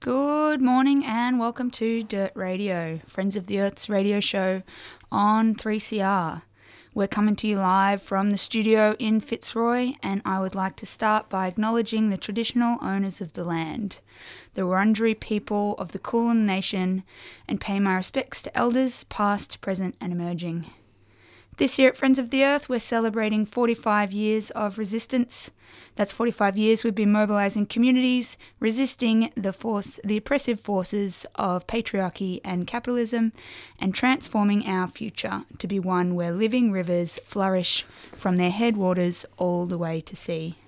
Good morning and welcome to Dirt Radio, Friends of the Earth's radio show on 3CR. We're coming to you live from the studio in Fitzroy, and I would like to start by acknowledging the traditional owners of the land, the Wurundjeri people of the Kulin Nation, and pay my respects to elders past, present and emerging. This year at Friends of the Earth, we're celebrating 45 years of resistance. That's 45 years we've been mobilising communities, resisting the oppressive forces of patriarchy and capitalism, and transforming our future to be one where living rivers flourish from their headwaters all the way to sea.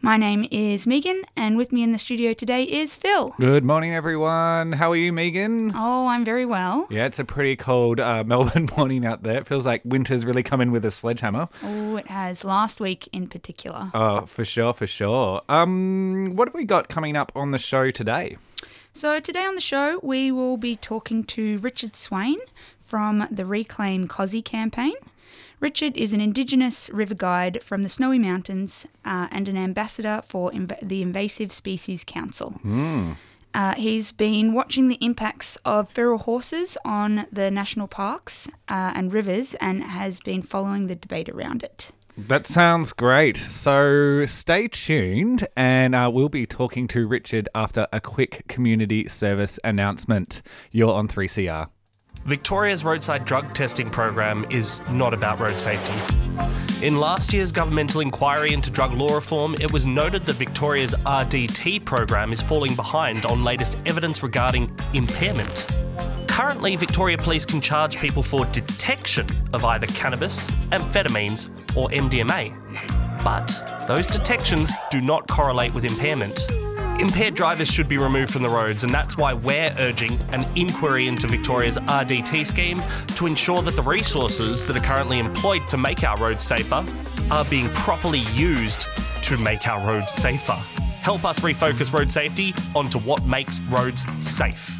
My name is Megan, and with me in the studio today is Phil. Good morning, everyone. How are you, Megan? Oh, I'm very well. Yeah, it's a pretty cold Melbourne morning out there. It feels like winter's really come in with a sledgehammer. Oh, it has. Last week in particular. Oh, for sure, for sure. What have we got coming up on the show today? So today on the show, we will be talking to Richard Swain from the Reclaim Kosci campaign. Richard is an Indigenous river guide from the Snowy Mountains and an ambassador for the Invasive Species Council. He's been watching the impacts of feral horses on the national parks and rivers, and has been following the debate around it. That sounds great. So stay tuned, and we'll be talking to Richard after a quick community service announcement. You're on 3CR. Victoria's roadside drug testing program is not about road safety. In last year's governmental inquiry into drug law reform, it was noted that Victoria's RDT program is falling behind on latest evidence regarding impairment. Currently, Victoria Police can charge people for detection of either cannabis, amphetamines, or MDMA. But those detections do not correlate with impairment. Impaired drivers should be removed from the roads, and that's why we're urging an inquiry into Victoria's RDT scheme to ensure that the resources that are currently employed to make our roads safer are being properly used to make our roads safer. Help us refocus road safety onto what makes roads safe.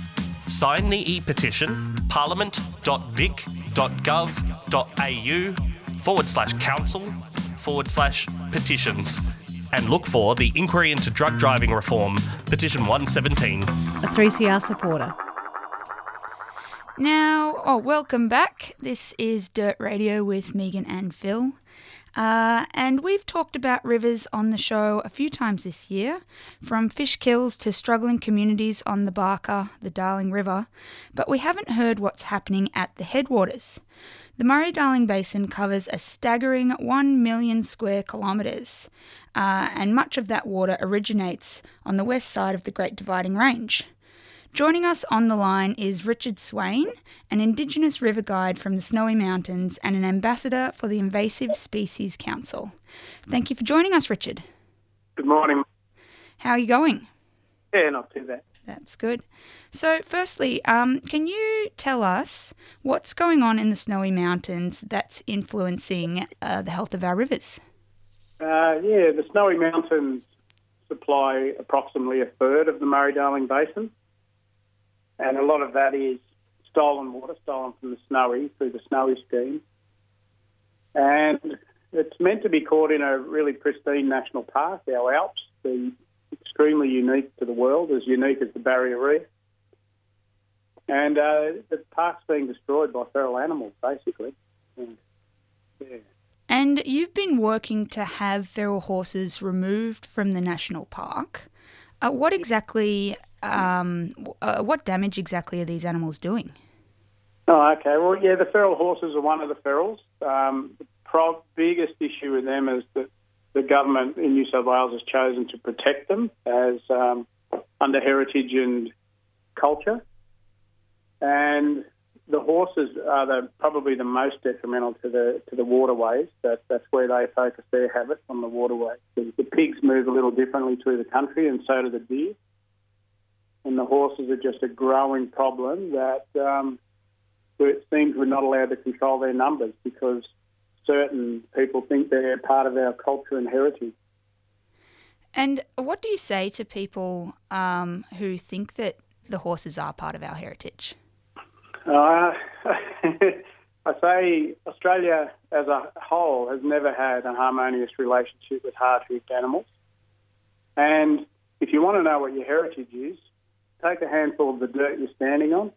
Sign the e-petition parliament.vic.gov.au/council/petitions. And look for the Inquiry into Drug Driving Reform, Petition 117. A 3CR supporter. Now, welcome back. This is Dirt Radio with Megan and Phil. And we've talked about rivers on the show a few times this year, from fish kills to struggling communities on the Barker, the Darling River, but we haven't heard what's happening at the headwaters. The Murray-Darling Basin covers a staggering 1 million square kilometres, and much of that water originates on the west side of the Great Dividing Range. Joining us on the line is Richard Swain, an Indigenous river guide from the Snowy Mountains and an ambassador for the Invasive Species Council. Thank you for joining us, Richard. Good morning. How are you going? Yeah, not too bad. That's good. So firstly, can you tell us what's going on in the Snowy Mountains that's influencing the health of our rivers? Yeah, the Snowy Mountains supply approximately a third of the Murray-Darling Basin, and a lot of that is stolen water, stolen from the Snowy through the Snowy scheme. And it's meant to be caught in a really pristine national park, our Alps, the extremely unique to the world, as unique as the Barrier Reef. And the park's being destroyed by feral animals, basically. And you've been working to have feral horses removed from the national park. What damage exactly are these animals doing? Oh, okay. Well, yeah, the feral horses are one of the ferals. The biggest issue with them is that the government in New South Wales has chosen to protect them as under heritage and culture. And the horses are probably the most detrimental to the waterways. That's where they focus their habits, on the waterways. The pigs move a little differently through the country, and so do the deer. And the horses are just a growing problem that where it seems we're not allowed to control their numbers because certain people think they're part of our culture and heritage. And what do you say to people who think that the horses are part of our heritage? I say Australia as a whole has never had a harmonious relationship with hard-hoofed animals. And if you want to know what your heritage is, take a handful of the dirt you're standing on.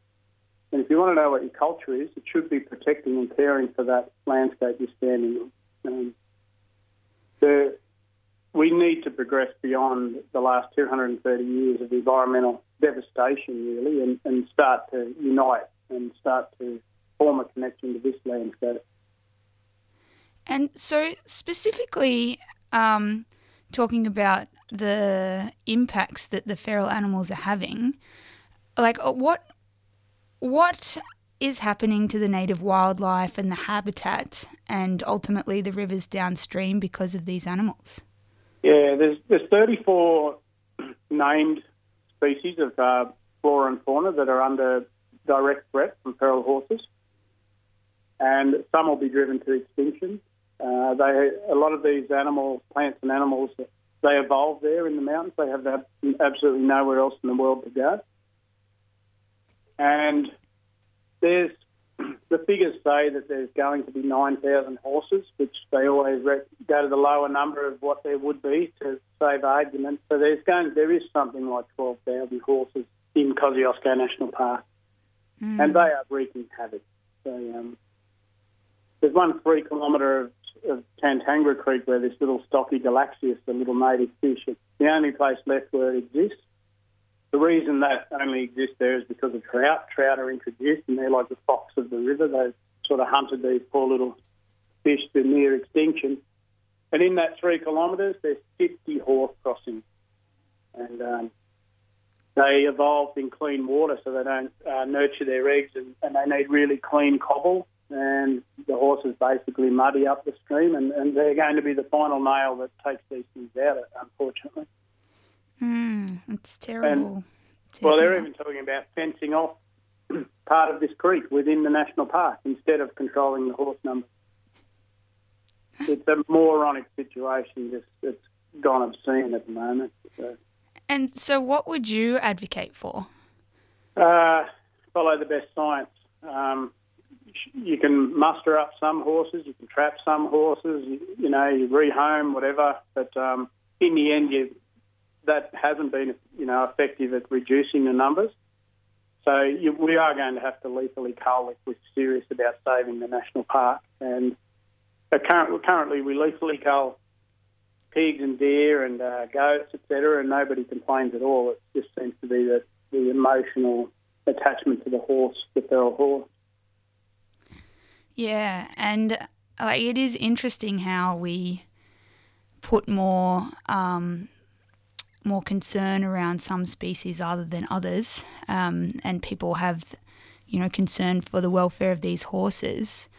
And if you want to know what your culture is, it should be protecting and caring for that landscape you're standing on. We need to progress beyond the last 230 years of environmental devastation, really, and start to unite and start to form a connection to this landscape. And so specifically talking about the impacts that the feral animals are having, like what is happening to the native wildlife and the habitat and ultimately the rivers downstream because of these animals? Yeah, there's 34 named species of flora and fauna that are under direct threat from feral horses, and some will be driven to extinction. A lot of these animals, plants and animals, they evolve there in the mountains. They have absolutely nowhere else in the world to go. And the figures say that there's going to be 9,000 horses, which they always go to the lower number of what there would be to save argument. So there is something like 12,000 horses in Kosciuszko National Park. Mm. And they are wreaking havoc. So, there's 1 3-kilometre of Tantangara Creek where this little stocky Galaxias, the little native fish, it's the only place left where it exists. The reason that only exists there is because of trout. Trout are introduced, and they're like the fox of the river. They've sort of hunted these poor little fish to near extinction. And in that 3 kilometres, there's 50 horse crossings. And they evolved in clean water, so they don't nurture their eggs, and they need really clean cobble. And the horses basically muddy up the stream, and they're going to be the final nail that takes these things out, unfortunately. It's terrible. And, they're even talking about fencing off part of this creek within the national park instead of controlling the horse number. It's a moronic situation. It's gone obscene at the moment. So. And so what would you advocate for? Follow the best science. You can muster up some horses, you can trap some horses, you rehome, whatever. But in the end, that hasn't been, effective at reducing the numbers. So we are going to have to lethally cull if we're serious about saving the national park. And currently we lethally cull pigs and deer and goats, etc., and nobody complains at all. It just seems to be the emotional attachment to the horse, the feral horse. Yeah, and it is interesting how we put more concern around some species other than others, and people have, concern for the welfare of these horses.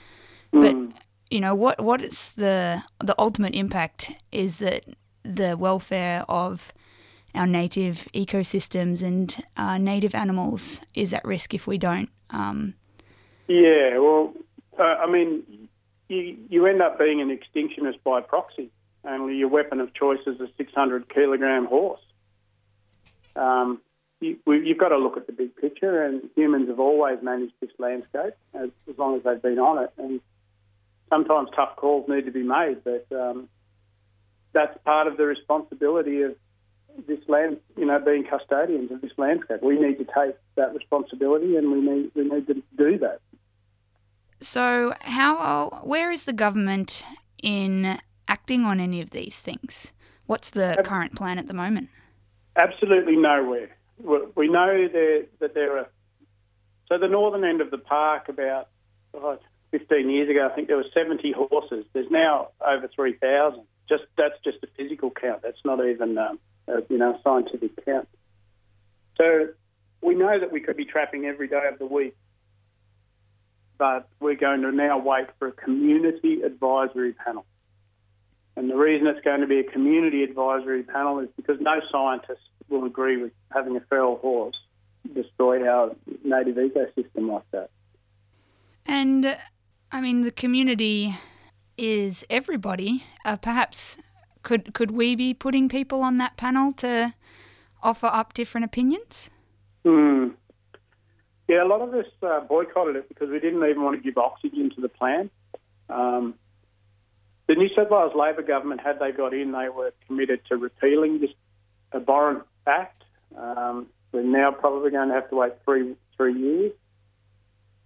Mm. But, what is the ultimate impact is that the welfare of our native ecosystems and native animals is at risk if we don't. Yeah, well, you end up being an extinctionist by proxy. Only your weapon of choice is a 600-kilogram horse. You've got to look at the big picture, and humans have always managed this landscape as long as they've been on it. And sometimes tough calls need to be made, but that's part of the responsibility of this land. Being custodians of this landscape, we need to take that responsibility, and we need to do that. So, where is the government in acting on any of these things? What's the current plan at the moment? Absolutely nowhere. We know that there are... So the northern end of the park, about 15 years ago, I think there were 70 horses. There's now over 3,000. That's just a physical count. That's not even a scientific count. So we know that we could be trapping every day of the week, but we're going to now wait for a community advisory panel. And the reason it's going to be a community advisory panel is because no scientist will agree with having a feral horse destroy our native ecosystem like that. And, I mean, the community is everybody. Perhaps could we be putting people on that panel to offer up different opinions? Yeah, a lot of us boycotted it because we didn't even want to give oxygen to the plan. The New South Wales Labor government, had they got in, they were committed to repealing this abhorrent act. We're now probably going to have to wait three years.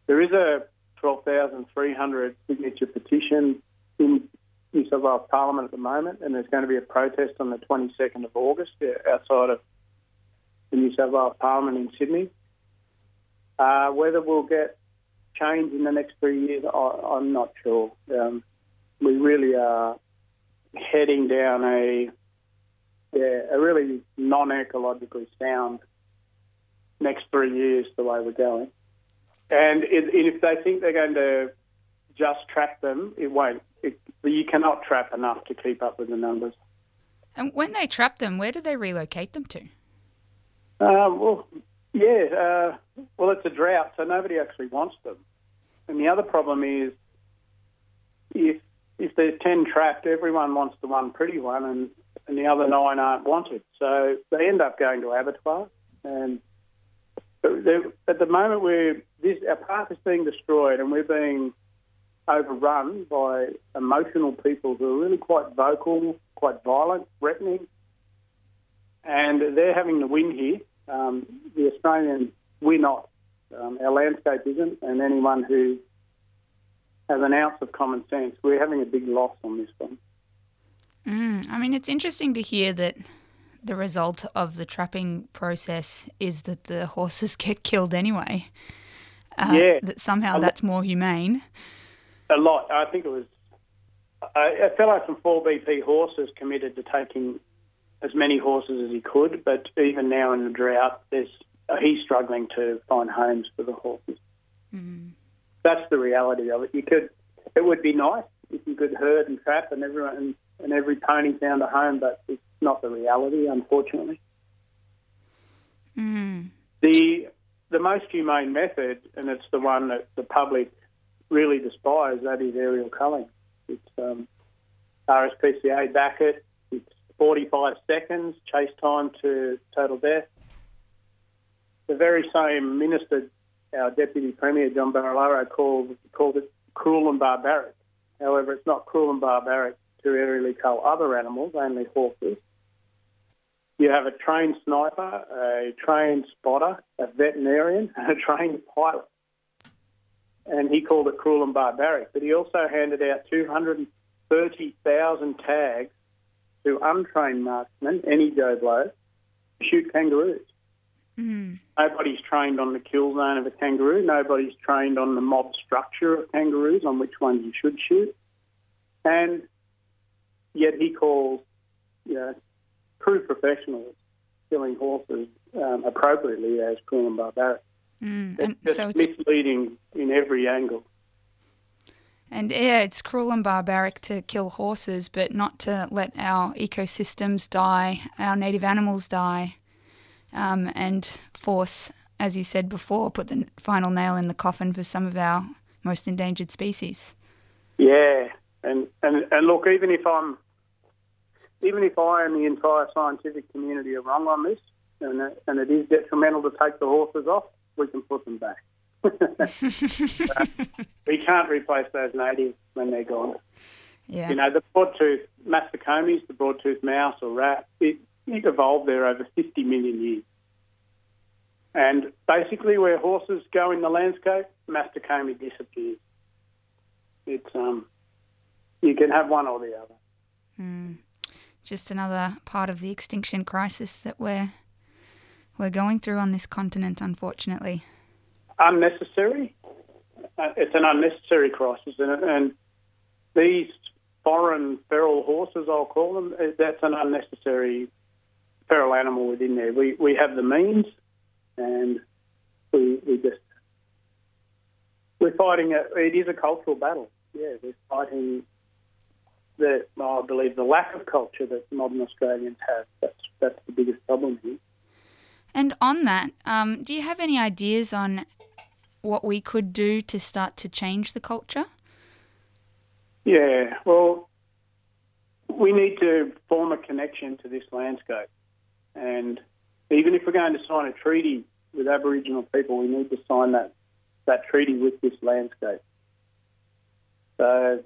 There is a 12,300 signature petition in New South Wales Parliament at the moment, and there's going to be a protest on the 22nd of August outside of the New South Wales Parliament in Sydney. Whether we'll get change in the next 3 years, I'm not sure. We really are heading down a really non-ecologically sound next 3 years the way we're going. And if they think they're going to just trap them, it won't. You cannot trap enough to keep up with the numbers. And when they trap them, where do they relocate them to? Well, it's a drought, so nobody actually wants them. And the other problem is if there's 10 trapped, everyone wants the one pretty one and the other nine aren't wanted. So they end up going to abattoirs. But at the moment, our park is being destroyed and we're being overrun by emotional people who are really quite vocal, quite violent, threatening, and they're having the win here. The Australian, we're not. Our landscape isn't, and anyone who has an ounce of common sense, we're having a big loss on this one. I mean, it's interesting to hear that the result of the trapping process is that the horses get killed anyway. That somehow that's more humane. A lot. I think it was a fellow from 4BP Horses committed to taking as many horses as he could, but even now in the drought, he's struggling to find homes for the horses. Mm. That's the reality of it. It would be nice if you could herd and trap and every pony found a home, but it's not the reality, unfortunately. Mm. The most humane method, and it's the one that the public really despise, that is aerial culling. It's RSPCA back it. It's 45 seconds, chase time to total death. The very same minister, our Deputy Premier, John Barilaro, called it cruel and barbaric. However, it's not cruel and barbaric to aerially cull other animals, only horses. You have a trained sniper, a trained spotter, a veterinarian, and a trained pilot. And he called it cruel and barbaric. But he also handed out 230,000 tags to untrained marksmen, any Joe Blow, to shoot kangaroos. Mm. Nobody's trained on the kill zone of a kangaroo. Nobody's trained on the mob structure of kangaroos, on which ones you should shoot. And yet he calls true professionals killing horses appropriately as cruel and barbaric. It's misleading in every angle. And yeah, it's cruel and barbaric to kill horses, but not to let our ecosystems die, our native animals die. And force, as you said before, put the final nail in the coffin for some of our most endangered species. Yeah, and look, even if I and the entire scientific community are wrong on this, and it is detrimental to take the horses off, we can put them back. We can't replace those natives when they're gone. Yeah. The broad-tooth Mastacomys, the broad-tooth mouse or rat, it evolved there over 50 million years. And basically where horses go in the landscape, Mastacomy disappears. It's you can have one or the other. Mm. Just another part of the extinction crisis that we're going through on this continent, unfortunately. Unnecessary. It's an unnecessary crisis. And these foreign feral horses, I'll call them, that's an unnecessary feral animal within there. We have the means, and we're fighting it is a cultural battle. Yeah, we're fighting I believe the lack of culture that modern Australians have. That's the biggest problem here. And on that, do you have any ideas on what we could do to start to change the culture? Yeah, well, we need to form a connection to this landscape. And even if we're going to sign a treaty with Aboriginal people, we need to sign that treaty with this landscape. So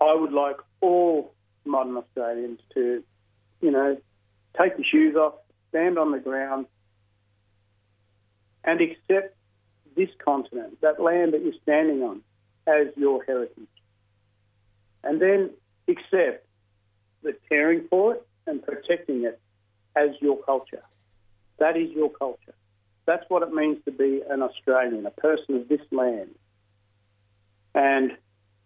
I would like all modern Australians to, take your shoes off, stand on the ground and accept this continent, that land that you're standing on, as your heritage. And then accept the caring for it and protecting it as your culture. That is your culture. That's what it means to be an Australian, a person of this land. And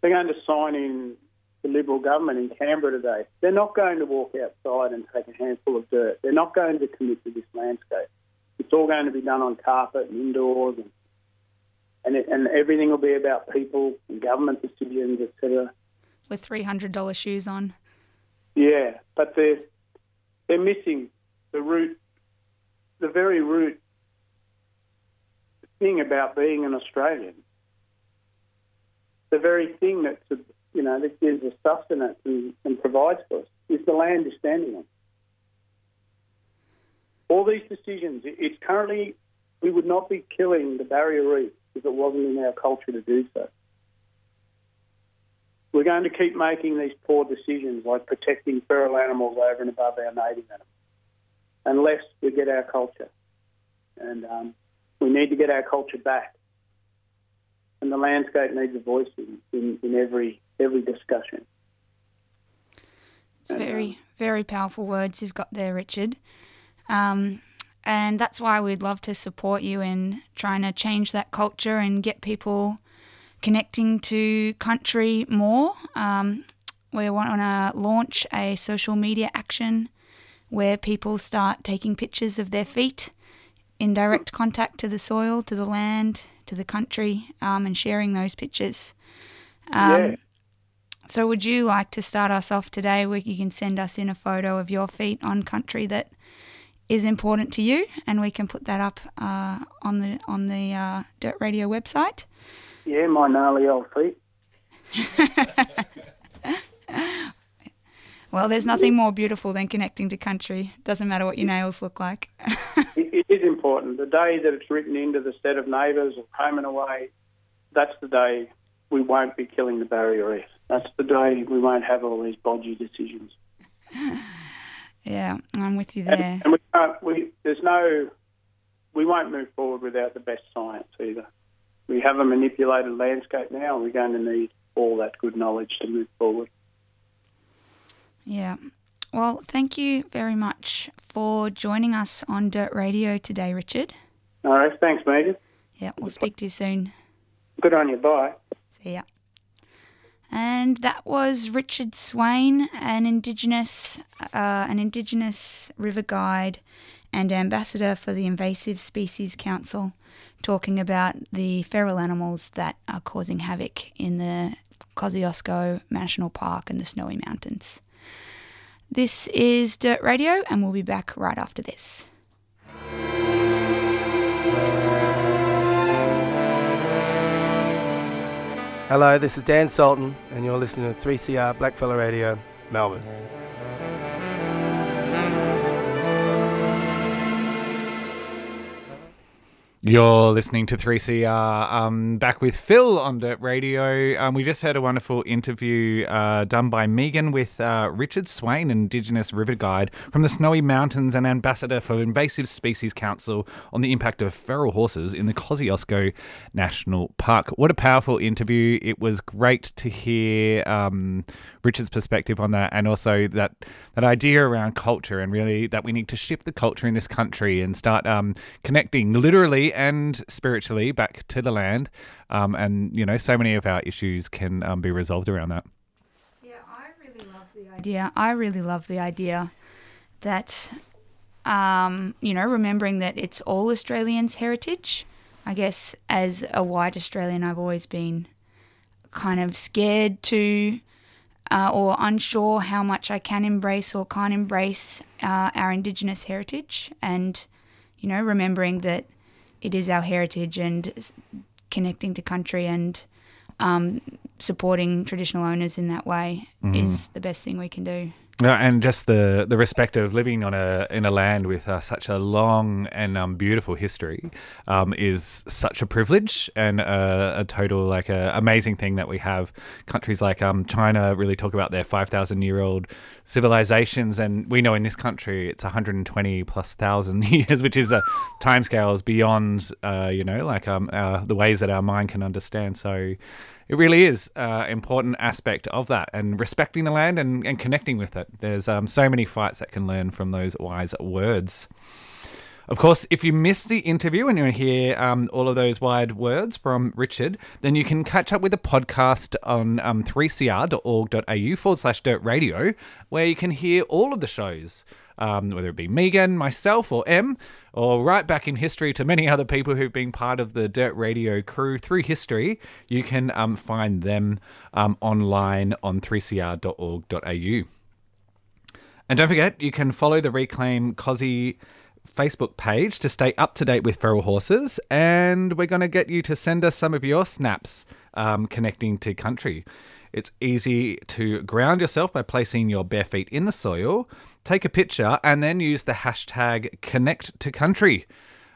they're going to sign in the Liberal government in Canberra today. They're not going to walk outside and take a handful of dirt. They're not going to commit to this landscape. It's all going to be done on carpet and indoors, and everything will be about people and government decisions, etc. With $300 shoes on. Yeah, but they're missing the root, the very root thing about being an Australian. The very thing that gives us sustenance and provides for us is the land you're standing on. All these decisions, it's currently, we would not be killing the barrier reef if it wasn't in our culture to do so. We're going to keep making these poor decisions like protecting feral animals over and above our native animals unless we get our culture. And we need to get our culture back. And the landscape needs a voice in every discussion. It's very, very powerful words you've got there, Richard. And that's why we'd love to support you in trying to change that culture and get people connecting to country more. We want to launch a social media action where people start taking pictures of their feet in direct contact to the soil, to the land, to the country, and sharing those pictures. Yeah. So would you like to start us off today where you can send us in a photo of your feet on country that is important to you, and we can put that up on the Dirt Radio website? Yeah, my gnarly old feet. Well, there's nothing more beautiful than connecting to country. Doesn't matter what your nails look like. It is important. The day that it's written into the set of neighbours or home and away, that's the day we won't be killing the barrier reef. That's the day we won't have all these bodgy decisions. Yeah, I'm with you there. And we can't. We won't move forward without the best science either. We have a manipulated landscape now, and we're going to need all that good knowledge to move forward. Yeah. Well, thank you very much for joining us on Dirt Radio today, Richard. All right. Thanks, Megan. Yeah, we'll speak to you soon. Good on you. Bye. See ya. And that was Richard Swain, an Indigenous river guide and ambassador for the Invasive Species Council, talking about the feral animals that are causing havoc in the Kosciuszko National Park and the Snowy Mountains. This is Dirt Radio, and we'll be back right after this. Hello, this is Dan Sultan, and you're listening to 3CR Blackfella Radio, Melbourne. You're listening to 3CR. Back with Phil on Dirt Radio. We just heard a wonderful interview done by Megan with Richard Swain, Indigenous river guide from the Snowy Mountains and ambassador for Invasive Species Council, on the impact of feral horses in the Kosciuszko National Park. What a powerful interview. It was great to hear Richard's perspective on that, and also that idea around culture, and really that we need to shift the culture in this country and start connecting literally and spiritually back to the land, and so many of our issues can be resolved around that. idea. I really love the idea that, remembering that it's all Australians' heritage. I guess as a white Australian, I've always been kind of scared to or unsure how much I can embrace or can't embrace our Indigenous heritage. And, remembering that it is our heritage and connecting to country and supporting traditional owners in that way is the best thing we can do. No, and just the respect of living in a land with such a long and beautiful history is such a privilege and a total amazing thing that we have. Countries like China really talk about their 5,000-year-old civilizations, and we know in this country it's 120,000+ years, which is timescales beyond the ways that our mind can understand. So it really is an important aspect of that, and respecting the land and connecting with it. There's so many fights that can learn from those wise words. Of course, if you missed the interview and you hear all of those wise words from Richard, then you can catch up with the podcast on 3cr.org.au/dirtradio, where you can hear all of the shows, whether it be Megan, myself, or Em, or right back in history to many other people who've been part of the Dirt Radio crew through history. You can find them online on 3cr.org.au. And don't forget, you can follow the Reclaim Kosci Facebook page to stay up to date with feral horses, and we're going to get you to send us some of your snaps connecting to country. It's easy to ground yourself by placing your bare feet in the soil, take a picture, and then use the hashtag #ConnectToCountry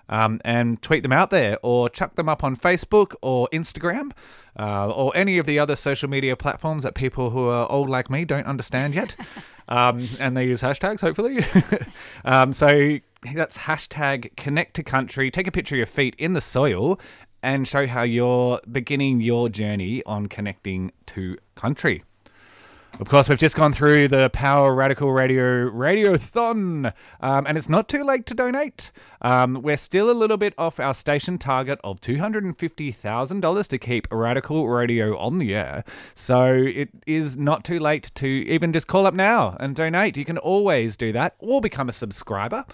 and tweet them out there, or chuck them up on Facebook or Instagram or any of the other social media platforms that people who are old like me don't understand yet. And they use hashtags, hopefully. So that's #ConnectToCountry. Take a picture of your feet in the soil and show how you're beginning your journey on connecting to country. Of course, we've just gone through the Power Radical Radio Radiothon, and it's not too late to donate. We're still a little bit off our station target of $250,000 to keep Radical Radio on the air. So it is not too late to even just call up now and donate. You can always do that or become a subscriber.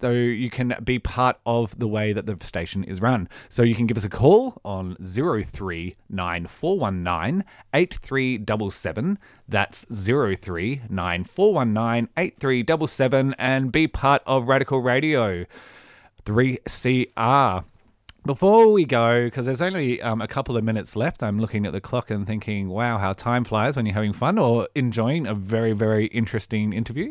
So you can be part of the way that the station is run. So you can give us a call on 039419 8377. That's 039419 8377, and be part of Radical Radio 3CR. Before we go, because there's only a couple of minutes left, I'm looking at the clock and thinking, wow, how time flies when you're having fun or enjoying a very, very interesting interview.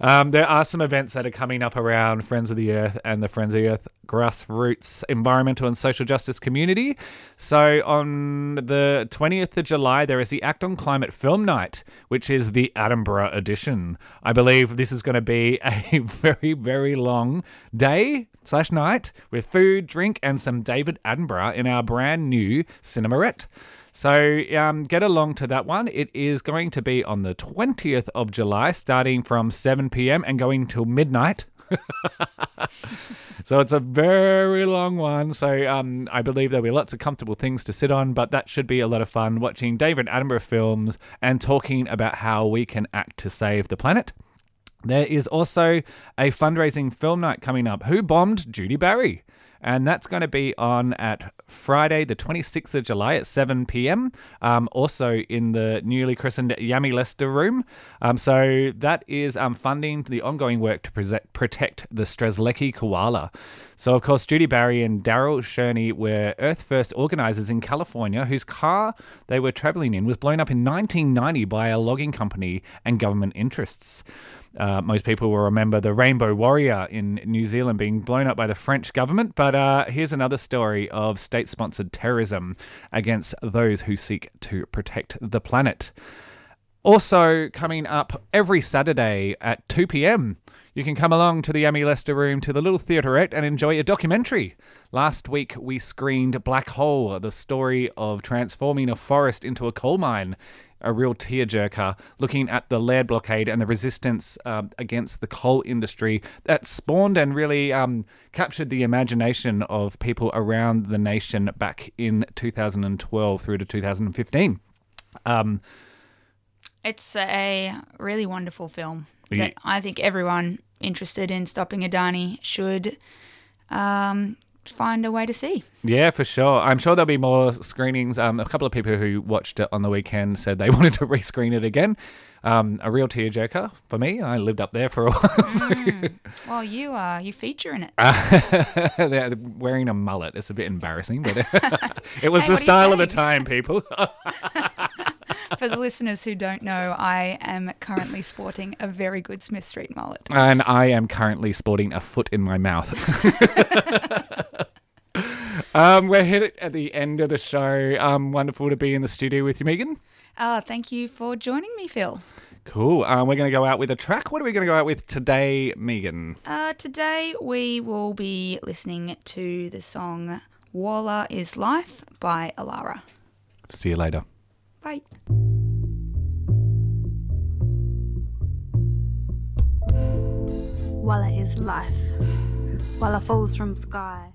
There are some events that are coming up around Friends of the Earth and the Friends of the Earth grassroots environmental and social justice community. So on the 20th of July, there is the Act on Climate Film Night, which is the Edinburgh edition. I believe this is going to be a very, very long day/night with food, drink, and some David Attenborough in our brand new Cinemarette. So get along to that one. It is going to be on the 20th of July, starting from 7 p.m. and going till midnight. So it's a very long one. So I believe there'll be lots of comfortable things to sit on, but that should be a lot of fun, watching David Attenborough films and talking about how we can act to save the planet. There is also a fundraising film night coming up, Who Bombed Judi Bari? And that's going to be on at Friday, the 26th of July at 7 p.m, also in the newly christened Yami Lester room. So that is funding the ongoing work to protect the Strzelecki Koala. So, of course, Judi Bari and Daryl Sherney were Earth First organisers in California whose car they were travelling in was blown up in 1990 by a logging company and government interests. Most people will remember the Rainbow Warrior in New Zealand being blown up by the French government. But here's another story of state-sponsored terrorism against those who seek to protect the planet. Also coming up every Saturday at 2 p.m, you can come along to the Yami Lester room to the little theaterette and enjoy a documentary. Last week we screened Black Hole, the story of transforming a forest into a coal mine. A real tearjerker, looking at the Laird blockade and the resistance against the coal industry that spawned and really captured the imagination of people around the nation back in 2012 through to 2015. It's a really wonderful film that I think everyone interested in stopping Adani should find a way to see. Yeah, for sure. I'm sure there'll be more screenings. A couple of people who watched it on the weekend said they wanted to rescreen it again. A real tearjerker for me. I lived up there for a while. So. Well, you feature in it. They're wearing a mullet. It's a bit embarrassing, but it was the style of the time, people. For the listeners who don't know, I am currently sporting a very good Smith Street mullet. And I am currently sporting a foot in my mouth. We're here at the end of the show. Wonderful to be in the studio with you, Megan. Thank you for joining me, Phil. Cool. We're going to go out with a track. What are we going to go out with today, Megan? Today we will be listening to the song Walla Is Life by Alara. See you later. Bye. Walla is life. Walla falls from sky.